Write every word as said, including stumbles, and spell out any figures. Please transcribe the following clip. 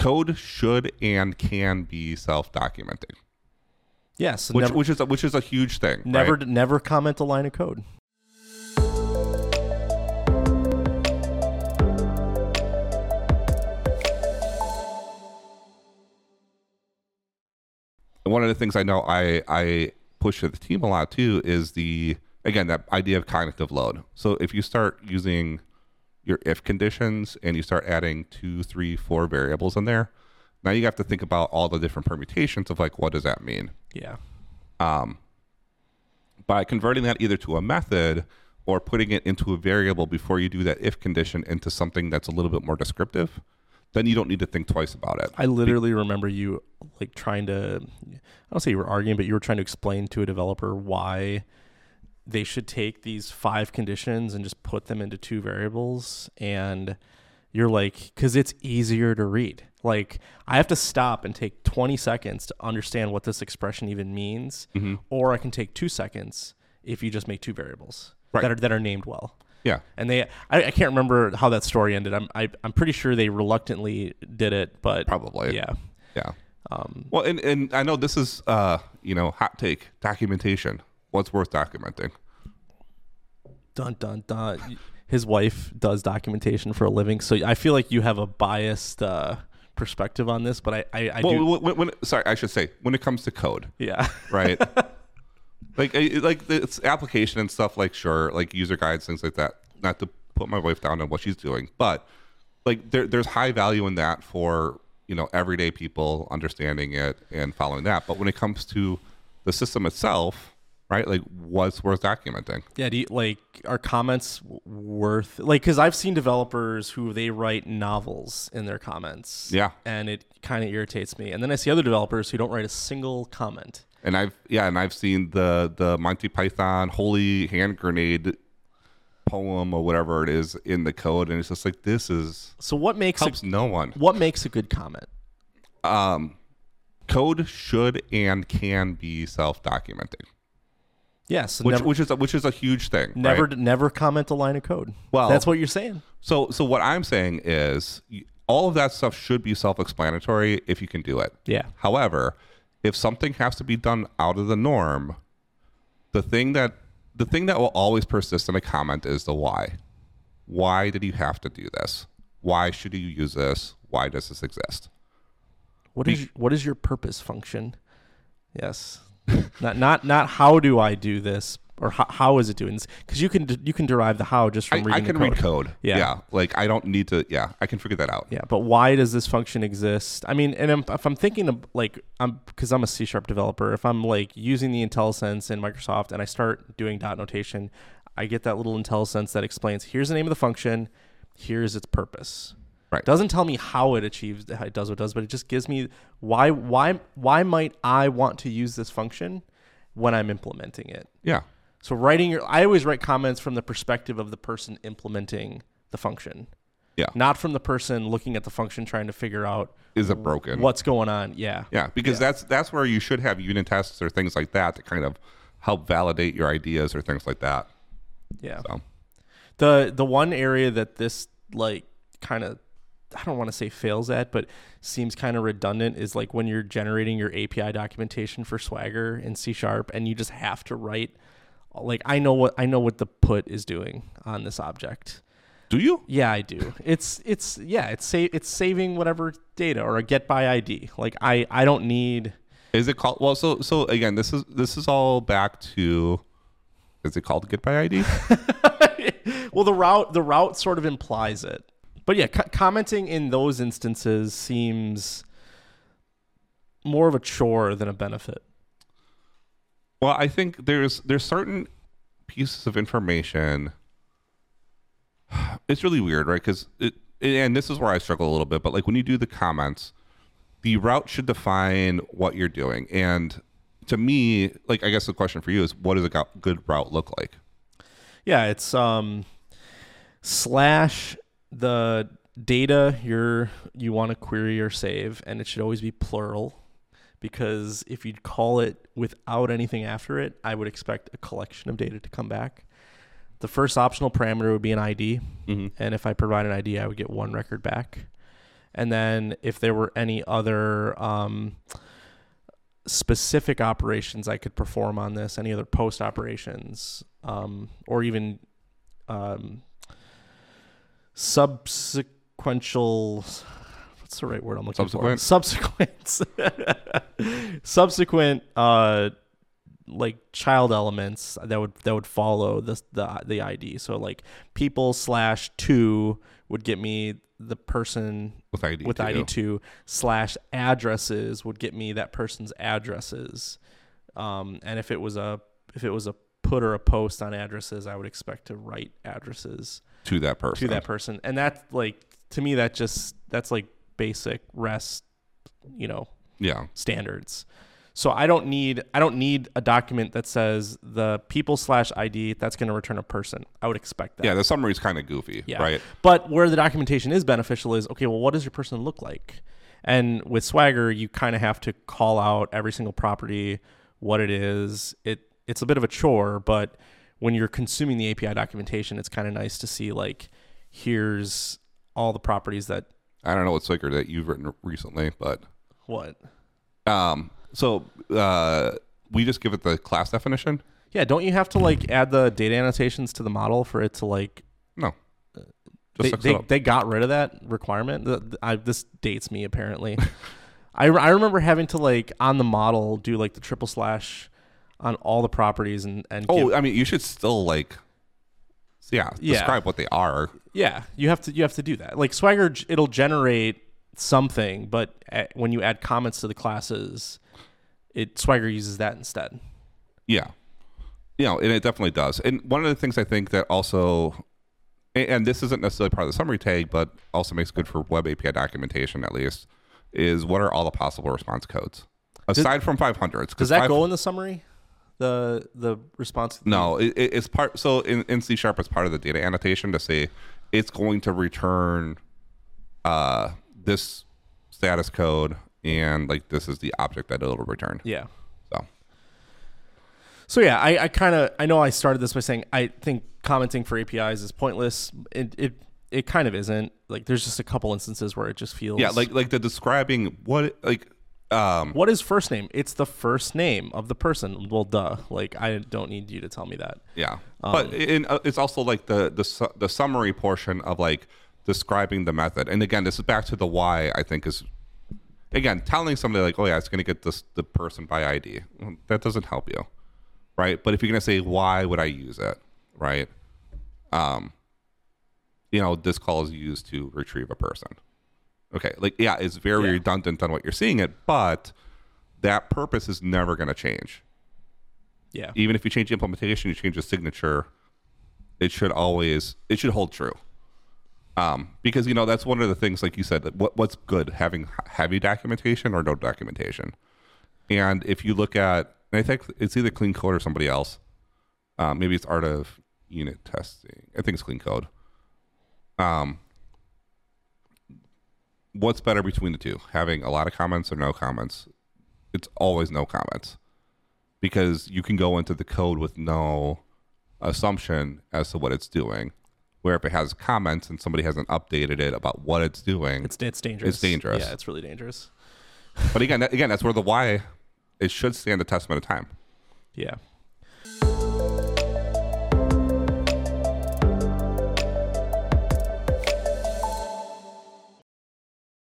code should and can be self-documenting. Yes, which, never, which is a, which is a huge thing. Never, right? Never comment a line of code. One of the things I know I I push at the team a lot too is the again that idea of cognitive load. So if you start using your if conditions and you start adding two, three, four variables in there, now you have to think about all the different permutations of like, what does that mean? Yeah. Um, by converting that either to a method or putting it into a variable before you do that if condition into something that's a little bit more descriptive, then you don't need to think twice about it. I literally Be- remember you like trying to, I don't say you were arguing, but you were trying to explain to a developer why they should take these five conditions and just put them into two variables. And you're like, because it's easier to read. Like, I have to stop and take twenty seconds to understand what this expression even means, mm-hmm. or I can take two seconds if you just make two variables right. that are that are named well. Yeah. And they, I, I can't remember how that story ended. I'm I, I'm pretty sure they reluctantly did it, but probably. Yeah. Yeah. Um, well, and and I know this is uh you know hot take documentation. What's worth documenting? Dun dun dun. His wife does documentation for a living, so I feel like you have a biased uh, perspective on this. But I, I, I well, do. When, when, sorry, I should say when it comes to code. Yeah. Right. Like, like it's application and stuff. Like, sure, like user guides, things like that. Not to put my wife down on what she's doing, but like there, there's high value in that for you know everyday people understanding it and following that. But when it comes to the system itself. Right, like what's worth documenting? Yeah, do you, like are comments worth like? Because I've seen developers who they write novels in their comments. Yeah, and it kind of irritates me. And then I see other developers who don't write a single comment. And I've yeah, and I've seen the the Monty Python holy hand grenade poem or whatever it is in the code, and it's just like this is so. What makes helps a, no one? What makes a good comment? Um, code should and can be self-documenting. Yes, which, never, which is a, which is a huge thing. Never right? never comment a line of code. Well, that's what you're saying. So so what I'm saying is all of that stuff should be self-explanatory if you can do it. Yeah. However, if something has to be done out of the norm, the thing that the thing that will always persist in a comment is the why. Why did you have to do this? Why should you use this? Why does this exist? What is what is your purpose function? Yes. not not not how do I do this or how, how is it doing this? Because you can you can derive the how just from I, reading I can the code. read code. Yeah. yeah, like I don't need to. Yeah, I can figure that out. Yeah, but why does this function exist? I mean, and I'm, if I'm thinking of like I'm because I'm a C sharp developer. If I'm like using the IntelliSense in Microsoft and I start doing dot notation, I get that little IntelliSense that explains here's the name of the function, here's its purpose. Right. Doesn't tell me how it achieves, how it does what it does, but it just gives me why, why, why might I want to use this function when I'm implementing it? Yeah. So writing your, I always write comments from the perspective of the person implementing the function. Yeah. Not from the person looking at the function trying to figure out is it broken? What's going on? Yeah. Yeah, because yeah. that's that's where you should have unit tests or things like that to kind of help validate your ideas or things like that. Yeah. So. The the one area that this like kind of I don't want to say fails at, but seems kind of redundant is like when you're generating your A P I documentation for Swagger in C Sharp and you just have to write like, I know what, I know what the put is doing on this object. Do you? Yeah, I do. It's, it's, yeah, it's sa- it's saving whatever data or a get by I D. Like I, I don't need. Is it called? Well, so, so again, this is, this is all back to, is it called get by I D? Well, the route, the route sort of implies it. But yeah, co- commenting in those instances seems more of a chore than a benefit. Well, I think there's there's certain pieces of information. It's really weird, right? Because it and this is where I struggle a little bit. But like when you do the comments, the route should define what you're doing. And to me, like I guess the question for you is, what does a good route look like? Yeah, it's um, slash. The data you're you want to query or save, and it should always be plural, because if you'd call it without anything after it, I would expect a collection of data to come back. The first optional parameter would be an I D, mm-hmm. and if I provide an I D, I would get one record back. and then if there were any other um, specific operations I could perform on this, any other post operations, um, or even um, subsequential. What's the right word I'm looking Subsequent. for? Subsequent. Subsequent, uh, like child elements that would that would follow the the the I D. So like people slash two would get me the person with I D with I D two slash addresses would get me that person's addresses. Um, and if it was a if it was a put or a post on addresses, I would expect to write addresses to that person to that person. And that's like to me that just that's like basic REST, you know, yeah, standards. So I don't need I don't need a document that says the people slash I D that's going to return a person. I would expect that. Yeah, the summary is kind of goofy, yeah. right? But where the documentation is beneficial is okay. Well, what does your person look like? And with Swagger, you kind of have to call out every single property, what it is. It it's a bit of a chore, but when you're consuming the A P I documentation, it's kind of nice to see like here's all the properties that. I don't know what Swagger that you've written recently, but what? Um, so uh, we just give it the class definition. Yeah, don't you have to like add the data annotations to the model for it to like? No. Just they they, it they got rid of that requirement. The, the, I, this dates me apparently. I I remember having to like on the model do like the triple slash on all the properties and and. Oh, give, I mean, you should still like. Yeah, describe yeah. what they are. Yeah, you have to you have to do that. Like Swagger, it'll generate something, but at, when you add comments to the classes, it Swagger uses that instead. Yeah, you know, and it definitely does. And one of the things I think that also, and, and this isn't necessarily part of the summary tag, but also makes good for web A P I documentation at least, is what are all the possible response codes aside Did, from five hundreds? Does that five, go in the summary? The the response? No, it, it's part. So in, in C Sharp, it's part of the data annotation to say it's going to return uh, this status code and like this is the object that it'll return. Yeah. So. So yeah, I, I kind of I know I started this by saying I think commenting for A P Is is pointless. It it it kind of isn't. Like there's just a couple instances where it just feels. Yeah, like like the describing what like. Um, what is first name? It's the first name of the person. Well, duh. Like I don't need you to tell me that. Yeah, um, but in, uh, it's also like the the su- the summary portion of like describing the method. And again, this is back to the why. I think is again telling somebody like, oh yeah, it's going to get this the person by I D. Well, that doesn't help you, right? But if you're going to say why would I use it, right? Um, you know, this call is used to retrieve a person. Okay, like, yeah, it's very yeah. redundant on what you're seeing it, but that purpose is never going to change. Yeah. Even if you change the implementation, you change the signature, it should always, it should hold true. Um, because, you know, that's one of the things, like you said, that what, what's good, having heavy documentation or no documentation? And if you look at, and I think it's either Clean Code or somebody else, um, maybe it's Art of Unit Testing. I think it's Clean Code. Um, What's better between the two? Having a lot of comments or no comments? It's always no comments because you can go into the code with no assumption as to what it's doing. Where if it has comments and somebody hasn't updated it about what it's doing, it's it's dangerous. It's dangerous. Yeah, it's really dangerous. But again, that, again, that's where the why it should stand the testament of time. Yeah.